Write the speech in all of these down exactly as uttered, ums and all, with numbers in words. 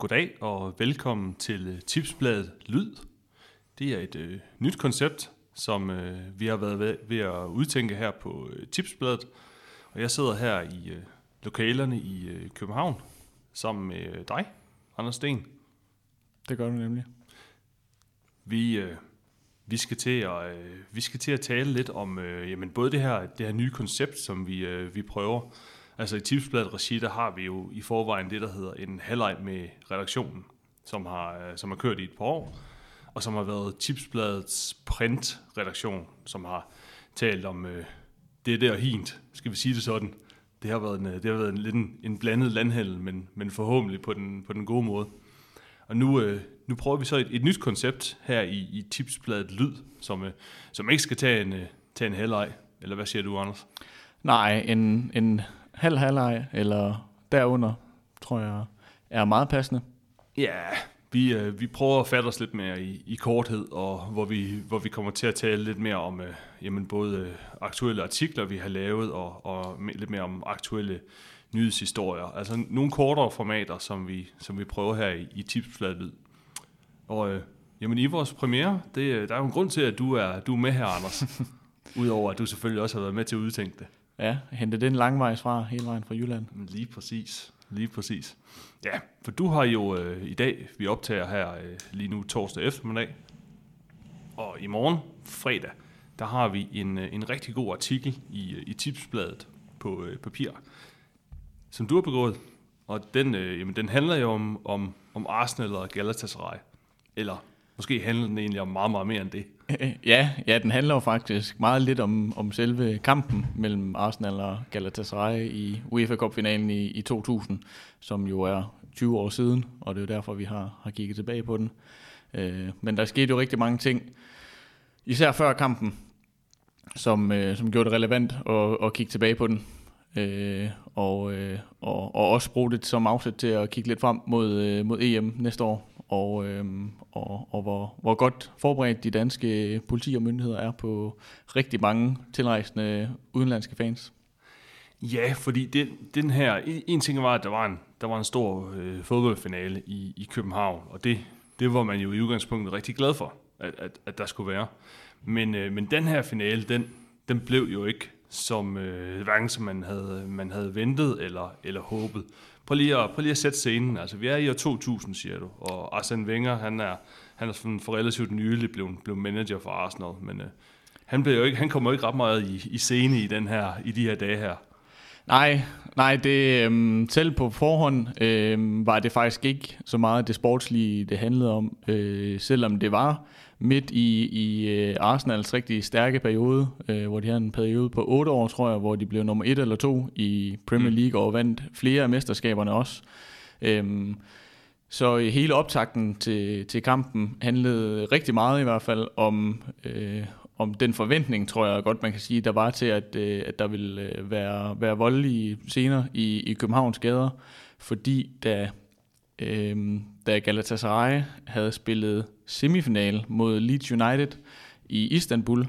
Goddag og velkommen til Tipsbladet Lyd. Det er et øh, nyt koncept, som øh, vi har været ved, ved at udtænke her på øh, Tipsbladet. Og jeg sidder her i øh, lokalerne i øh, København sammen med øh, dig, Anders Sten. Det gør du nemlig. Vi, øh, vi, skal til at, øh, vi skal til at tale lidt om øh, jamen både det her, det her nye koncept, som vi, øh, vi prøver. Altså i Tipsbladet regi, der har vi jo i forvejen det, der hedder en halvleg med redaktionen, som har, som har kørt i et par år, og som har været Tipsbladets printredaktion, som har talt om øh, det der hint, skal vi sige det sådan. Det har været en, det har været en, lidt en, en blandet landhandel, men, men forhåbentlig på den, på den gode måde. Og nu, øh, nu prøver vi så et, et nyt koncept her i, i Tipsbladet Lyd, som, øh, som ikke skal tage en, øh, tage en halvleg. Eller hvad siger du, Anders? Nej, en... en halv halvleg eller derunder, tror jeg, er meget passende. Ja, yeah, vi, øh, vi prøver at fatte os lidt mere i, i korthed, og hvor vi, hvor vi kommer til at tale lidt mere om øh, jamen både øh, aktuelle artikler, vi har lavet, og, og lidt mere om aktuelle nyhedshistorier. Altså nogle kortere formater, som vi, som vi prøver her i, i Tipsbladet. Og øh, jamen i vores premiere, det, der er jo en grund til, at du er, du er med her, Anders. Udover at du selvfølgelig også har været med til at udtænke det. Ja, hente den langvejs fra, hele vejen fra Jylland. Lige præcis, lige præcis. Ja, for du har jo øh, i dag, vi optager her øh, lige nu torsdag eftermiddag, og i morgen, fredag, der har vi en, øh, en rigtig god artikel i, øh, i Tipsbladet på øh, papir, som du har begået. Og den, øh, jamen, den handler jo om, om, om Arsenal og Galatasaray. Eller måske handler den egentlig om meget, meget mere end det. Ja, ja, den handler jo faktisk meget lidt om, om selve kampen mellem Arsenal og Galatasaray i UEFA Cup-finalen i, i to tusind, som jo er tyve år siden, og det er jo derfor, vi har, har kigget tilbage på den. Øh, men der skete jo rigtig mange ting, især før kampen, som, øh, som gjorde det relevant at, at kigge tilbage på den, øh, og, øh, og, og også bruge det som afsæt til at kigge lidt frem mod, øh, mod E M næste år. Og, øhm, og, og hvor, hvor godt forberedt de danske politi og myndigheder er på rigtig mange tilrejsende udenlandske fans. Ja, fordi det, den her, en ting var, at der var en, der var en stor øh, fodboldfinale i, i København, og det, det var man jo i udgangspunktet rigtig glad for, at, at, at der skulle være. Men, øh, men den her finale, den, den blev jo ikke som øh, hverken som man havde, man havde ventet eller, eller håbet. Prøv lige, at, prøv lige at sætte scenen. Altså, vi er i år to tusind, siger du, og Arsene Wenger, han er, han er for relativt nylig blevet, blevet manager for Arsenal, men øh, han, blev jo ikke, han kommer jo ikke ret meget i, i scene i, den her, i de her dage her. Nej, nej det, øh, selv på forhånd øh, var det faktisk ikke så meget det sportslige, det handlede om, øh, selvom det var midt i, i Arsenals rigtig stærke periode, øh, hvor de havde en periode på otte år, tror jeg, hvor de blev nummer et eller to i Premier League og vandt flere af mesterskaberne også. Øhm, så hele optakten til, til kampen handlede rigtig meget i hvert fald om, øh, om den forventning, tror jeg godt man kan sige, der var til, at, øh, at der ville være, være voldelige scener i, i Københavns gader, fordi da... Øhm, da Galatasaray havde spillet semifinal mod Leeds United i Istanbul,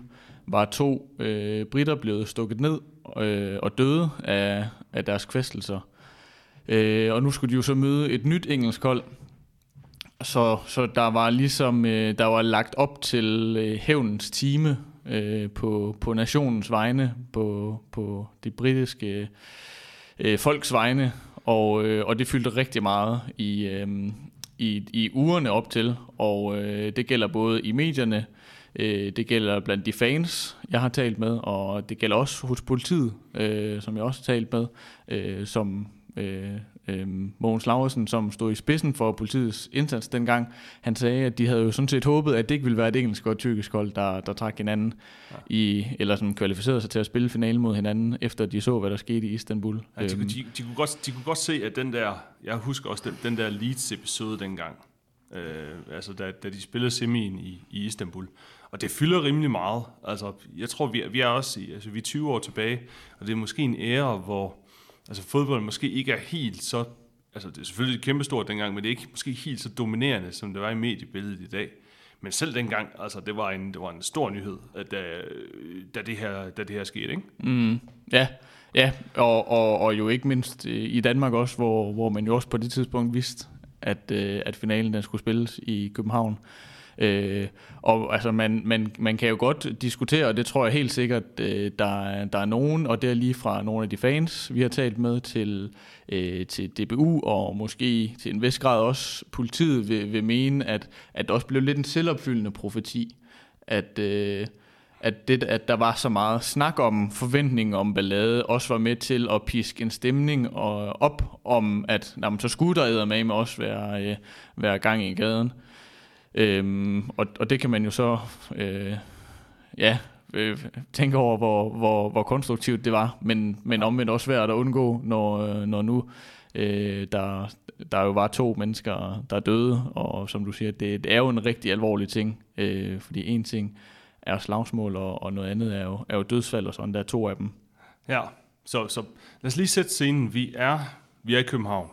var to øh, britter blevet stukket ned øh, og døde af, af deres kvæstelser. Øh, og nu skulle de jo så møde et nyt engelsk hold, så, så der var ligesom øh, der var lagt op til øh, hævnens time øh, på, på nationens vegne, på, på de britiske øh, folks vegne. Og, øh, og det fyldte rigtig meget i, øh, i, i ugerne op til, og øh, det gælder både i medierne, øh, det gælder blandt de fans, jeg har talt med, og det gælder også hos politiet, øh, som jeg også har talt med, øh, som øh, øh, Mogens Larsen, som stod i spidsen for politiets indsats dengang, han sagde, at de havde jo sådan set håbet, at det ikke ville være et engelsk og et tyrkisk hold, der, der trak hinanden, ja. i, eller som kvalificerede sig til at spille finale mod hinanden, efter de så, hvad der skete i Istanbul. Ja, de, de, de, kunne godt, de kunne godt se, at den der, jeg husker også den, den der Leeds-episode dengang, øh, altså da, da de spillede semien i, i Istanbul, og det fylder rimelig meget. Altså, jeg tror, vi, vi er også i, altså vi er tyve år tilbage, og det er måske en æra, hvor altså fodbold måske ikke er helt så, altså det er selvfølgelig kæmpestort dengang, men det er ikke måske helt så dominerende, som det var i mediebilledet i dag. Men selv dengang, altså det var en, det var en stor nyhed, da, da, det, her, da det her skete, ikke? Mm, ja, ja. Og, og, og jo ikke mindst i Danmark også, hvor, hvor man jo også på det tidspunkt vidste, at, øh, at finalen den skulle spilles i København. Øh, og altså man, man, man kan jo godt diskutere, og det tror jeg helt sikkert øh, der, der er nogen, og det er lige fra nogle af de fans vi har talt med til, øh, til D B U, og måske til en vis grad også politiet vil, vil mene at, at det også blev lidt en selvopfyldende profeti, at, øh, at, det, at der var så meget snak om forventninger om ballade også var med til at piske en stemning og op om at jamen, så skulle der eddermame også være, øh, være gang i gaden. Øhm, og, og det kan man jo så øh, ja, øh, tænke over, hvor, hvor, hvor konstruktivt det var, men, men omvendt også svært at undgå, når, når nu øh, der, der jo var to mennesker, der døde, og som du siger, det, det er jo en rigtig alvorlig ting, øh, fordi en ting er slagsmål, og, og noget andet er jo, er jo dødsfald, og sådan, der er to af dem. Ja, så, så lad os lige sætte scenen. Vi er, vi er i København.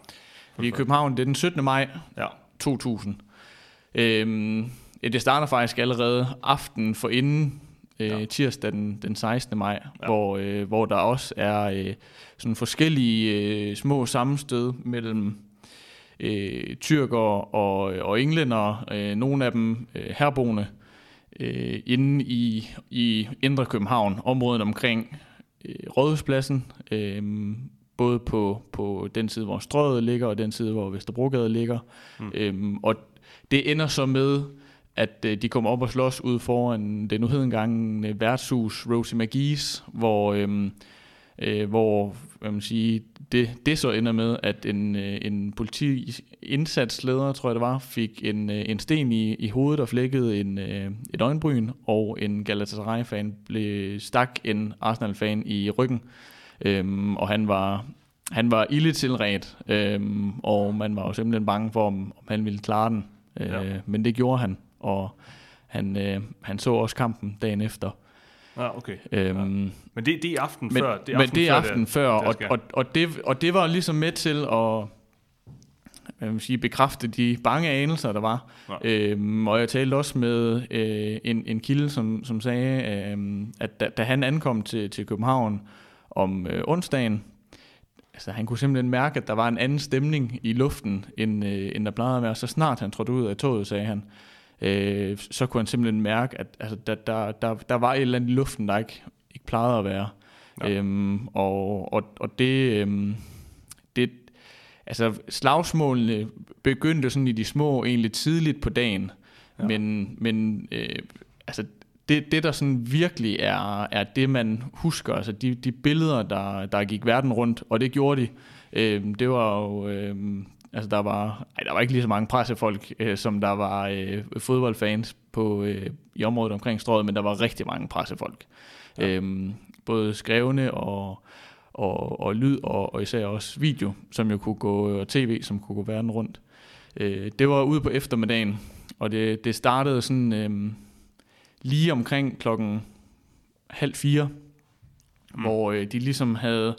Vi er i København, det er den syttende maj ja. to tusind. Øhm, det starter faktisk allerede aftenen forinden, øh, ja. tirsdag den, den sekstende maj, ja. hvor, øh, hvor der også er øh, sådan forskellige øh, små sammenstød mellem øh, tyrker og, og englænder, øh, nogle af dem øh, herboende, øh, inde i, i Indre København, området omkring øh, Rådhuspladsen, øh, både på, på den side, hvor Strøget ligger, og den side, hvor Vesterbrogade ligger, mm. øhm, og det ender så med, at øh, de kommer op og slås ud foran, det nu hed engang øh, værtshus Rosie Magies, hvor, øh, øh, hvor hvad man siger, det, det så ender med, at en, øh, en politiindsatsleder, tror jeg det var, fik en, øh, en sten i, i hovedet og flækkede en, øh, et øjenbryn, og en Galatasaray-fan blev stak en Arsenal-fan i ryggen, øh, og han var... Han var ilde tilredt, øhm, og man var jo simpelthen bange for, om, om han ville klare den. Øh, ja. Men det gjorde han, og han, øh, han så også kampen dagen efter. Ah, okay. Øhm, ja. Men det, det er aften men, før. Det er men aften det er før, aften det, før og, og, og, det, og det var ligesom med til at jeg vil sige, bekræfte de bange anelser, der var. Ja. Øhm, og jeg talte også med øh, en, en kilde, som, som sagde, øh, at da, da han ankom til, til København om øh, onsdagen, altså, han kunne simpelthen mærke, at der var en anden stemning i luften, end, øh, end der plejede at være. Så snart han trådte ud af toget, sagde han, øh, så kunne han simpelthen mærke, at altså, der, der, der, der var et eller andet i luften, der ikke, ikke plejede at være. Ja. Øhm, og, og, og det, øhm, det... Altså, slagsmålene begyndte sådan i de små, egentlig tidligt på dagen. Ja. Men, men øh, altså... Det, det, der sådan virkelig er, er det, man husker, altså de, de billeder, der, der gik verden rundt, og det gjorde de, øh, det var jo, øh, altså der var, ej, der var ikke lige så mange pressefolk, øh, som der var øh, fodboldfans på, øh, i området omkring Strøget, men der var rigtig mange pressefolk. Ja. Øh, både skrevne og, og, og lyd, og, og især også video, som jo kunne gå, og tv, som kunne gå verden rundt. Øh, det var ude på eftermiddagen, og det, det startede sådan... Øh, lige omkring klokken halv fire, mm. hvor øh, de ligesom havde,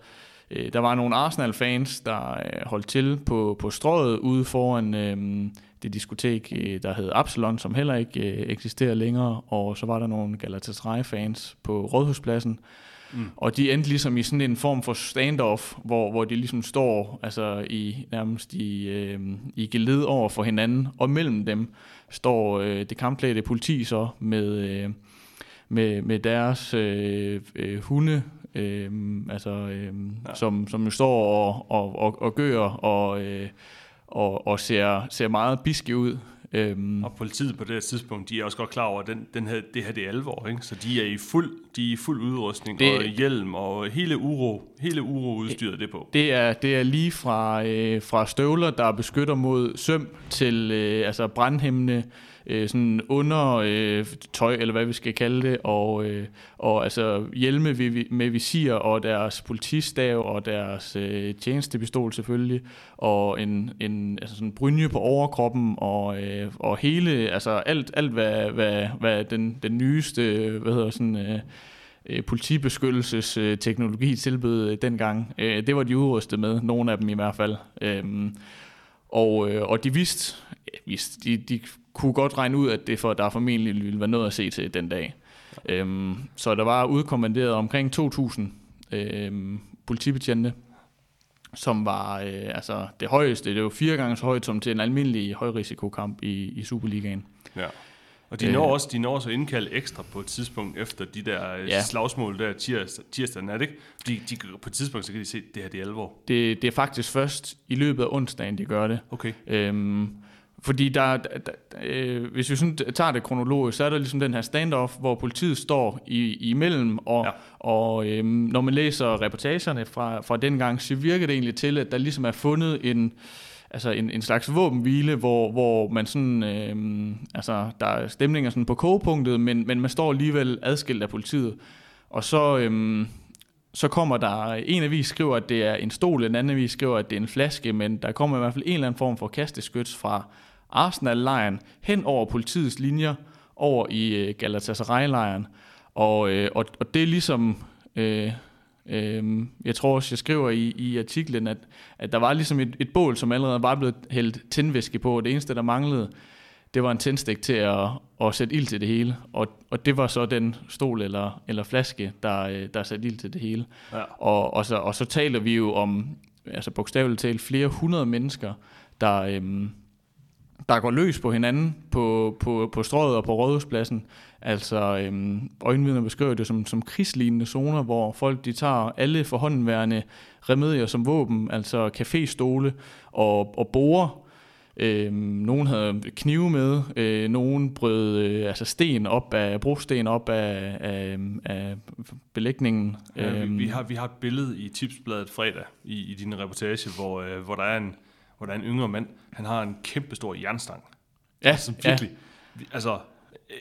øh, der var nogle Arsenal-fans, der øh, holdt til på, på Strøget ude foran øh, det diskotek, øh, der hed Absalon, som heller ikke øh, eksisterer længere, og så var der nogle Galatasaray-fans på Rådhuspladsen, mm. og de endte ligesom i sådan en form for standoff, hvor, hvor de ligesom står altså i, nærmest i, øh, i geled over for hinanden, og mellem dem står øh, det kampklædte politi så med, øh, med, med deres øh, øh, hunde, øh, altså, øh, ja. som, som jo står og, og, og, og gør og, øh, og, og ser, ser meget biske ud. Øhm. Og politiet på det her tidspunkt, de er også godt klar over, at den, den her, det her det er alvor, ikke? Så de er i fuld, de er i fuld udrustning det, og hjelm og hele uro, hele uroudstyret det, det på. Det er, det er lige fra, øh, fra støvler, der beskytter mod søm, til øh, altså brandhæmmende øh, sådan under øh, tøj, eller hvad vi skal kalde det, og, øh, og altså hjelme med visir, og deres politistav, og deres øh, tjenestepistol selvfølgelig, og en, en altså sådan brynje på overkroppen, og øh, og hele altså alt alt hvad hvad hvad den den nyeste hvad hedder sådan øh, øh, politibeskyttelsesteknologi tilbød dengang, øh, det var de udrustet med, nogle af dem i hvert fald, øhm, og øh, og de vidste, vidste de, de kunne godt regne ud, at det for der formentlig ville være noget at se til den dag, ja. øhm, så der var udkommanderet omkring to tusind øh, politibetjente, som var øh, altså det højeste. Det var fire gange så højt som til en almindelig højrisikokamp i, i Superligaen. Ja. Og de når øh, også de når så indkalde ekstra på et tidspunkt efter de der ja. slagsmål der tirsdag, tirsdagen, er det ikke? Fordi de, på et tidspunkt, så kan de se, at det her det er alvor. Det, det er faktisk først i løbet af onsdagen, de gør det. Okay. Øhm, fordi der, der, der øh, hvis vi sådan tager det kronologisk, så er der ligesom den her standoff, hvor politiet står i, imellem, og, ja. og øh, når man læser reportagerne fra, fra dengang, så virker det egentlig til, at der ligesom er fundet en... altså en, en slags våbenhvile, hvor, hvor man sådan, øh, altså der er stemninger sådan på kogepunktet, men, men man står alligevel adskilt af politiet. Og så, øh, så kommer der, en avis skriver, at det er en stol, en anden avis skriver, at det er en flaske, men der kommer i hvert fald en eller anden form for kasteskyts fra Arsenal-lejren hen over politiets linjer, over i øh, Galatasaray-lejren. Og, øh, og, og det er ligesom... Øh, jeg tror også, jeg skriver i, i artiklen, at, at der var ligesom et, et bål, som allerede var blevet hældt tændvæske på, og det eneste, der manglede, det var en tændstik til at, at sætte ild til det hele. Og, og det var så den stol eller, eller flaske, der, der satte ild til det hele. Ja. Og, og, så, og så taler vi jo om, altså bogstaveligt talt, flere hundrede mennesker, der, øhm, der går løs på hinanden på, på, på Strøget og på Rådhuspladsen. Altså øhm, øjenvidner beskriver det som, som krigslignende zoner, hvor folk de tager alle forhåndværende remedier som våben, altså caféstole og, og borer. Øhm, nogen havde knive med, øh, nogen brød øh, altså sten op af, brosten op af, af, af belægningen. Ja, vi, vi, har, vi har et billede i Tipsbladet fredag i, i din reportage, hvor, øh, hvor, der er en, hvor der er en yngre mand, han har en kæmpestor jernstang. Ja, altså, virkelig. Ja. Altså...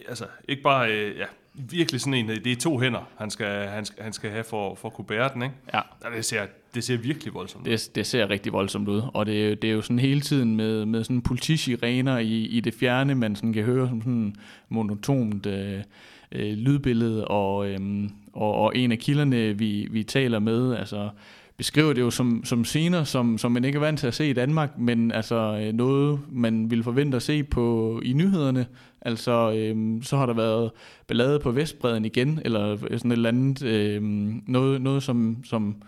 Altså, ikke bare, øh, ja, virkelig sådan en, det er to hænder, han skal, han skal, han skal have for, for at kunne bære den, ikke? Ja. Det ser, det ser virkelig voldsomt ud. Det, det ser rigtig voldsomt ud, og det, det er jo sådan hele tiden med, med sådan politisirener i, i det fjerne, man sådan kan høre som sådan monotont øh, øh, lydbillede, og, øh, og, og en af kilderne, vi, vi taler med, altså... beskriver det jo som, som scener, som, som man ikke er vant til at se i Danmark, men altså noget, man ville forvente at se på i nyhederne. Altså, øhm, så har der været ballade på Vestbredden igen, eller sådan et eller andet, øhm, noget, noget som, som,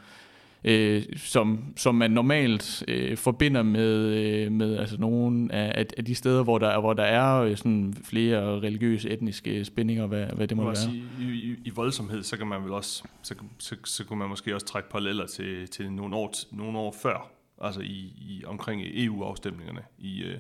øh, som, som man normalt øh, forbinder med, øh, med altså nogle af, af de steder, hvor der, hvor der er sådan flere religiøse, etniske spændinger, hvad, hvad det må være. I, i, i voldsomhed, så kan man vel også, så, så, så kunne man måske også trække paralleller til, til nogle, år, nogle år før, altså i, i omkring E U-afstemningerne i, øh,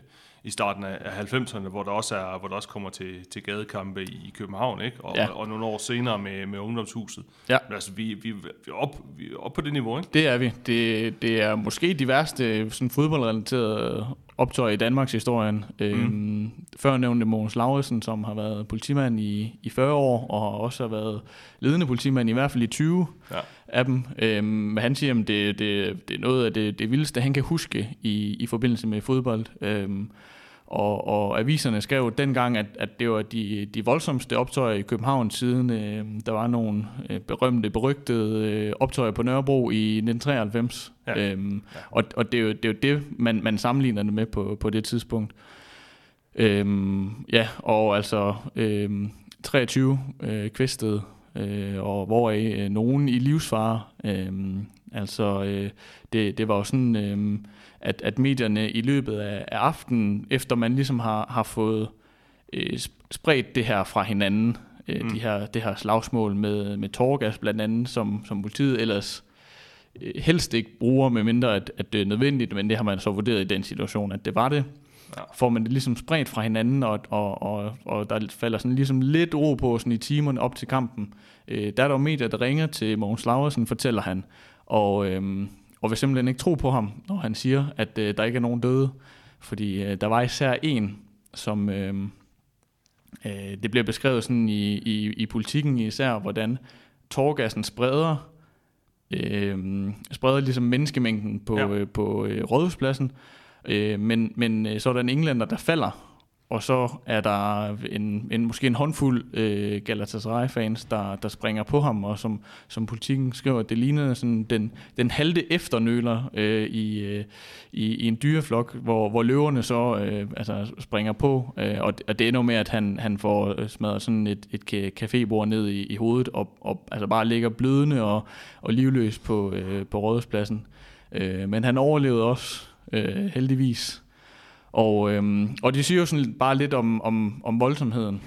i starten af halvfemserne, hvor der også, er, hvor der også kommer til, til gadekampe i København, ikke? Og, ja. og, og nogle år senere med, med ungdomshuset. Ja. Altså, vi, vi, vi, er op, vi er op på det niveau, ikke? Det er vi. Det, det er måske de værste sådan fodboldrelaterede optøjer i Danmarks historien. Mm. Øhm, før nævnte Mogens Larsen, som har været politimand i, i fyrre år, og også har været ledende politimand i hvert fald i tyve ja. af dem. Øhm, han siger, at det, det, det er noget af det, det vildeste, han kan huske i, i forbindelse med fodbold. Øhm, og, og aviserne skrev dengang, at, at det var de, de voldsomste optøjer i København siden. Øh, der var nogle øh, berømte, berygtede øh, optøjer på Nørrebro i nitten treoghalvfems. Ja. Øhm, ja. Og, og det er jo det, er jo det man, man sammenligner det med på, på det tidspunkt. Øhm, ja, og altså øh, treogtyve øh, kvæstede, øh, og hvoraf øh, nogen i livsfare. Øh, altså, øh, det, det var jo sådan... Øh, At, at medierne i løbet af, af aftenen, efter man ligesom har, har fået øh, spredt det her fra hinanden, øh, mm. de her, det her slagsmål med, med tåregas blandt andet, som, som politiet ellers øh, helst ikke bruger, medmindre at, at det er nødvendigt, men det har man så vurderet i den situation, at det var det. Ja. Får man det ligesom spredt fra hinanden, og, og, og, og der falder sådan ligesom lidt ro på sådan i timerne op til kampen. Øh, der er der medier, der ringer til Mogens Larsen, fortæller han, og... Øh, og vil simpelthen ikke tro på ham, når han siger, at øh, der ikke er nogen døde. Fordi øh, der var især en, som... Øh, øh, det bliver beskrevet sådan i, i, i politikken især, hvordan tåregassen spreder, øh, spreder ligesom menneskemængden på, ja. øh, på øh, Rådhuspladsen. Øh, men men så er der en englænder, der falder. Og så er der en, en, måske en håndfuld øh, Galatasaray-fans, der, der springer på ham, og som, som politikken skriver, at det lignede sådan den, den halte efternøler øh, i, øh, i, i en dyreflok, hvor, hvor løverne så øh, altså springer på. Øh, og, og det ender med, at han, han får smadret sådan et, et cafébord ned i, i hovedet, og, og altså bare ligger blødende og, og livløs på, øh, på Rådhuspladsen. Øh, men han overlevede også, øh, heldigvis. Og, øh, og de siger jo sådan bare lidt om, om, om voldsomheden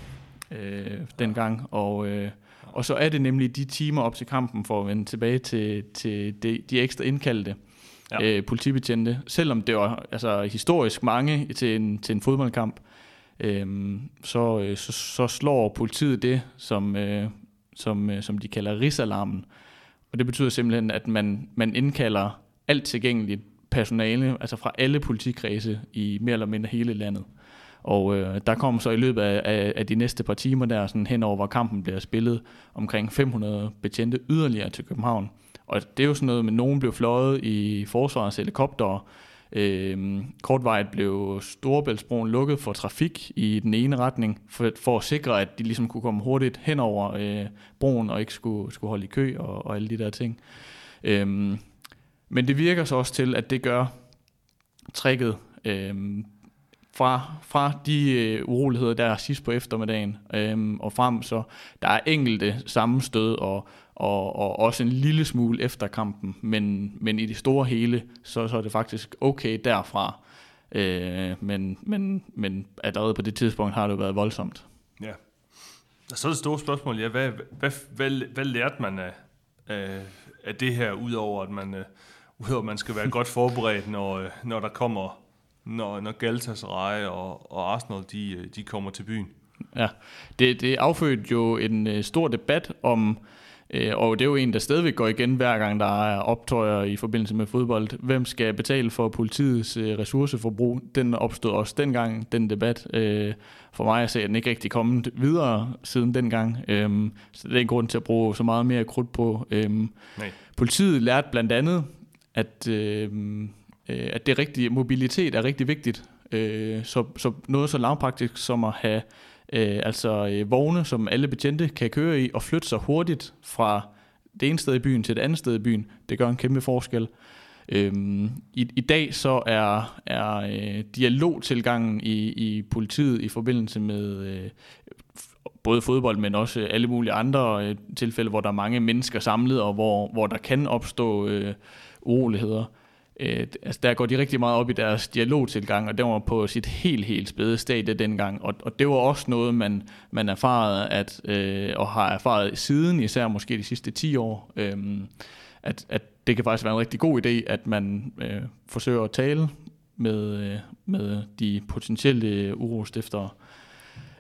øh, dengang. Og, øh, og så er det nemlig de timer op til kampen, for at vende tilbage til, til de, de ekstra indkaldte ja. øh, politibetjente. Selvom det var altså, historisk mange til en, til en fodboldkamp, øh, så, så, så slår politiet det, som, øh, som, øh, som de kalder rigsalarmen. Og det betyder simpelthen, at man, man indkalder alt tilgængeligt personale, altså fra alle politikredse i mere eller mindre hele landet. Og øh, der kom så i løbet af, af, af de næste par timer der, sådan hen over, hvor kampen bliver spillet, omkring fem hundrede betjente yderligere til København. Og det er jo sådan noget med, nogen blev fløjet i forsvarets helikopter. Øh, kortvarigt blev Storebæltsbroen lukket for trafik i den ene retning, for, for at sikre, at de ligesom kunne komme hurtigt hen over øh, broen, og ikke skulle, skulle holde i kø og, og alle de der ting. Øh, Men det virker så også til, at det gør tricket øh, fra, fra de øh, uroligheder, der er sidst på eftermiddagen øh, og frem. Så der er enkelte sammenstød og, og, og også en lille smule efter kampen. Men, men i det store hele, så, så er det faktisk okay derfra. Øh, men, men, men allerede på det tidspunkt har det jo været voldsomt. Ja. Og så er det store spørgsmål, ja, hvad, hvad, hvad, hvad lærte man af, af det her, udover at man... Øh, Udover, man skal være godt forberedt, når, når der kommer, når, når Galatasaray og, og Arsenal, de, de kommer til byen. Ja, det, det affødte jo en stor debat om, øh, og det er jo en, der stadigvæk går igen, hver gang der er optøjer i forbindelse med fodbold. Hvem skal betale for politiets øh, ressourceforbrug? Den opstod også dengang, den debat. Øh, for mig at se, at den ikke rigtig kommet videre siden dengang. Øh, så det er en grund til at bruge så meget mere krudt på. Øh, politiet lærte blandt andet, At, øh, at det rigtige mobilitet er rigtig vigtigt. Øh, så, så noget så lavpraktisk som at have øh, altså, øh, vogne, som alle betjente kan køre i, og flytte sig hurtigt fra det ene sted i byen til det andet sted i byen, det gør en kæmpe forskel. Øh, i, I dag så er, er øh, dialogtilgangen i, i politiet i forbindelse med... Øh, både fodbold, men også alle mulige andre øh, tilfælde, hvor der er mange mennesker samlet, og hvor, hvor der kan opstå øh, uroligheder. Øh, altså der går de rigtig meget op i deres dialogtilgang, og det var på sit helt, helt spæde stadie dengang. Og, og det var også noget, man, man erfarede, at, øh, og har erfaret siden, især måske de sidste ti år, øh, at, at det kan faktisk være en rigtig god idé, at man øh, forsøger at tale med, øh, med de potentielle urostiftere.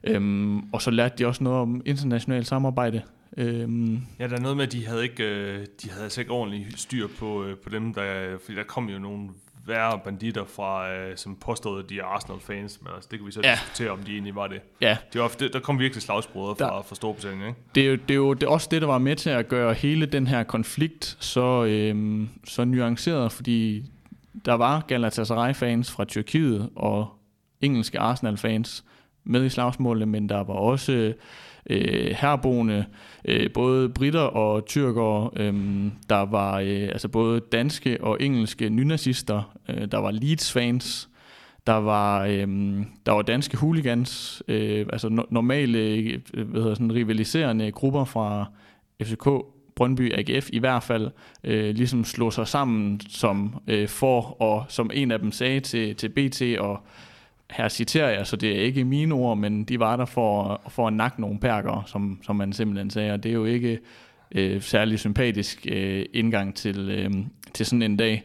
Øhm, og så lærte de også noget om internationalt samarbejde. Øhm. Ja, der er noget med, at de havde ikke, øh, de havde altså ikke ordentligt styr på, øh, på dem, der, fordi der kom jo nogle værre banditter fra, øh, som påstod, at de er Arsenal-fans, men altså, det kan vi så ja. diskutere, om de egentlig var det. Ja. De var, der kom virkelig slagsbrødre fra, fra Storbritannien, ikke? Det er jo, det er jo det er også det, der var med til at gøre hele den her konflikt så, øh, så nuanceret, fordi der var Galatasaray-fans fra Tyrkiet og engelske Arsenal-fans med i slagsmålene, men der var også øh, herboende, øh, både britter og tyrkere, øh, der var øh, altså både danske og engelske nynazister, øh, der var Leeds-fans, der var, øh, der var danske hooligans, øh, altså no- normale øh, hvad hedder sådan, rivaliserende grupper fra F C K, Brøndby, A G F i hvert fald, øh, ligesom slog sig sammen som øh, for, og som en af dem sagde til, til B T, og her citerer jeg, så det er ikke mine ord, men de var der for, for at nakke nogle perker, som, som man simpelthen sagde, og det er jo ikke øh, særlig sympatisk øh, indgang til, øh, til sådan en dag.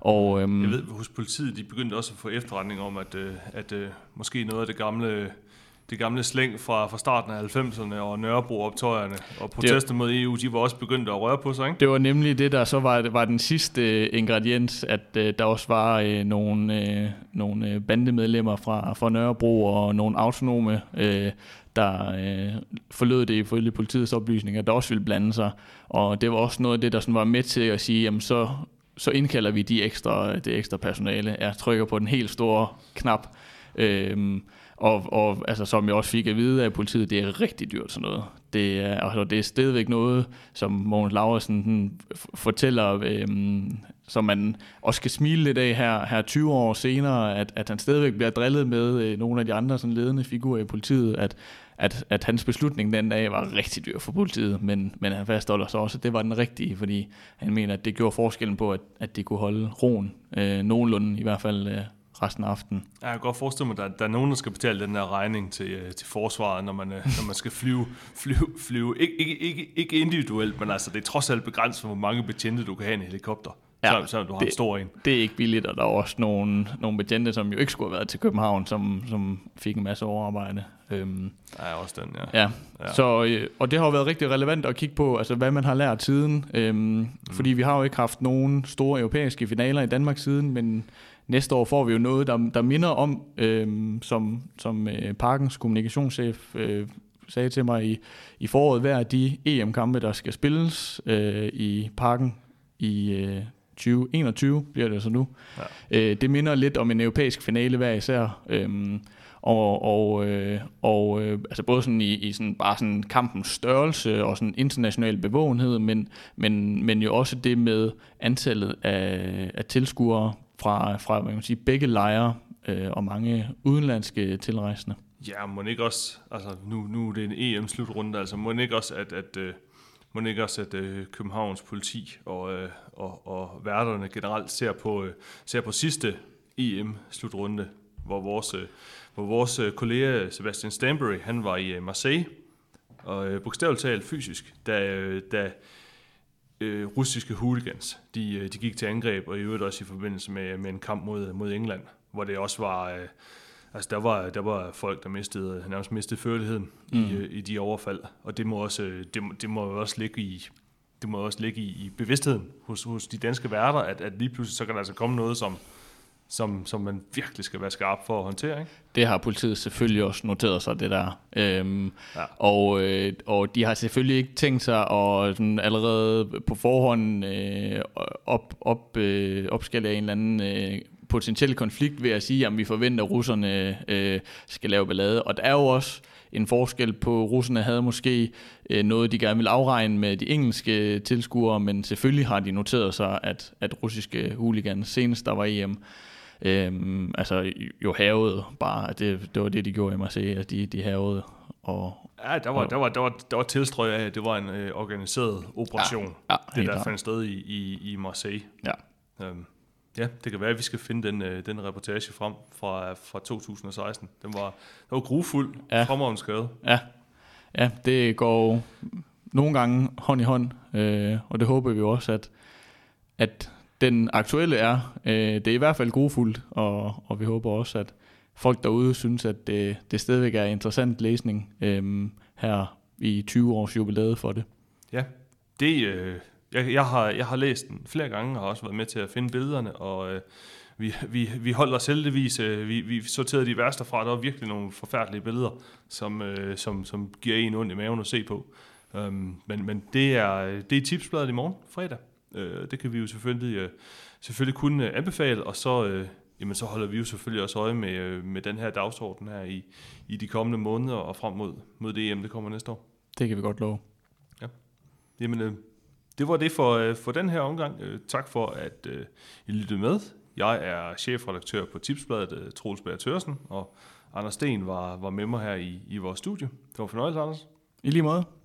Og, øh, jeg ved, hos politiet, de begyndte også at få efterretning om, at, øh, at øh, måske noget af det gamle, det gamle slæng fra, fra starten af halvfemserne og Nørrebro-optøjerne og protester mod E U, de var også begyndt at røre på sig, ikke? Det var nemlig det, der så var, var den sidste ingrediens, at uh, der også var uh, nogle, uh, nogle bandemedlemmer fra, fra Nørrebro og nogle autonome, uh, der uh, forlod det ifølge politiets oplysninger, der også ville blande sig. Og det var også noget af det, der sådan var med til at sige, jamen så, så indkalder vi de ekstra, det ekstra personale. Jeg trykker på den helt store knap. Øhm, og, og altså, som jeg også fik at vide af politiet, det er rigtig dyrt sådan noget. Det er, altså, det er stadigvæk noget, som Mogens Larsen fortæller, øhm, som man også skal smile lidt af her, her tyve år senere, at, at han stadigvæk bliver drillet med øh, nogle af de andre sådan, ledende figurer i politiet, at, at, at hans beslutning den dag var rigtig dyr for politiet, men, men han fastholder så også, at det var den rigtige, fordi han mener, at det gjorde forskellen på, at, at det kunne holde roen øh, nogenlunde, i hvert fald øh, resten af aftenen. Jeg kan godt forestille mig, at der, der er nogen, der skal betale den der regning til, til forsvaret, når man, når man skal flyve. flyve, flyve. Ikke, ikke, ikke, ikke individuelt, men altså, det er trods alt begrænset, hvor mange betjente du kan have i en helikopter. Ja, så du har det, en stor en. Det er ikke billigt, og der er også nogle, nogle betjente, som jo ikke skulle have været til København, som, som fik en masse overarbejde. Øhm, ja, også den, ja. ja. ja. Så, øh, og det har jo været rigtig relevant at kigge på, altså, hvad man har lært siden. Øhm, mm. Fordi vi har jo ikke haft nogen store europæiske finaler i Danmark siden, men næste år får vi jo noget, der, der minder om, øhm, som, som øh, Parkens kommunikationschef øh, sagde til mig i, i foråret, hver af de E M-kampe, der skal spilles øh, i Parken i øh, tyve enogtyve bliver det så nu. Ja. Øh, det minder lidt om en europæisk finale hver især, øhm, og, og, øh, og øh, altså både sådan i, i sådan bare sådan kampens størrelse og sådan international bevågenhed, men men men jo også det med antallet af, af tilskuere fra fra hvad kan man sige begge lejre øh, og mange udenlandske tilrejsende. Ja, må ikke også altså nu nu er det en E M-slutrunde, altså må ikke også at at øh må ikke også, at øh, Københavns politi og, øh, og, og værterne generelt ser på, øh, ser på sidste E M-slutrunde, hvor vores, øh, hvor vores øh, kollega Sebastian Stambury, han var i øh, Marseille, og øh, bogstaveligt talt fysisk, da, øh, da øh, russiske hooligans, de, øh, de gik til angreb, og i øvrigt også i forbindelse med, med en kamp mod, mod England, hvor det også var... Øh, Altså, der var, der var folk, der mistede, nærmest mistede førligheden mm. i, i de overfald, og det må også, det, det må også ligge i, det må også ligge i, i bevidstheden hos, hos de danske værter, at, at lige pludselig så kan der altså komme noget, som, som, som man virkelig skal være skarp for at håndtere, ikke? Det har politiet selvfølgelig også noteret sig, det der. Øhm, ja. og, øh, og de har selvfølgelig ikke tænkt sig at sådan, allerede på forhånd øh, op, op, øh, opskalere en eller anden... Øh, potentiel konflikt ved at sige, at vi forventer, at russerne øh, skal lave ballade. Og der er jo også en forskel på, russerne havde måske øh, noget, de gerne ville afregne med de engelske tilskuere, men selvfølgelig har de noteret sig, at, at russiske hooligans senest, der var E M, øh, altså jo havede bare, det, det var det, de gjorde i Marseille, at de, de havede. Og, ja, der var, der var, der var, der var tilstrøg af, at det var en øh, organiseret operation, ja, ja, det der fandt sted i, i, i Marseille. Ja. Øhm. Ja, det kan være, at vi skal finde den, øh, den reportage frem fra, fra to tusind og seksten. Den var, var grufuld, ja. Fremragende skade. Ja. ja, det går nogle gange hånd i hånd, øh, og det håber vi også, at, at den aktuelle er. Øh, det er i hvert fald grufuldt, og, og vi håber også, at folk derude synes, at det, det stadigvæk er interessant læsning øh, her i tyve års jubilæet for det. Ja, det øh Jeg, jeg, har, jeg har læst den flere gange, har også været med til at finde billederne, og øh, vi, vi, vi holder os heldigvis, øh, vi, vi sorterede de værste fra, der var virkelig nogle forfærdelige billeder, som, øh, som, som giver en ondt i maven at se på. Um, men men det, er, det er Tipsbladet i morgen, fredag. Uh, det kan vi jo selvfølgelig, øh, selvfølgelig kun øh, anbefale, og så, øh, jamen, så holder vi jo selvfølgelig også øje med, øh, med den her dagsorden her i, i de kommende måneder og frem mod, mod det E M, det kommer næste år. Det kan vi godt love. Ja, jamen... Øh, Det var det for, for den her omgang. Tak for, at uh, I lyttede med. Jeg er chefredaktør på Tipsbladet, Troels Bærentzen, og Anders Sten var, var med mig her i, i vores studie. Det var fornøjelse, Anders. I lige måde.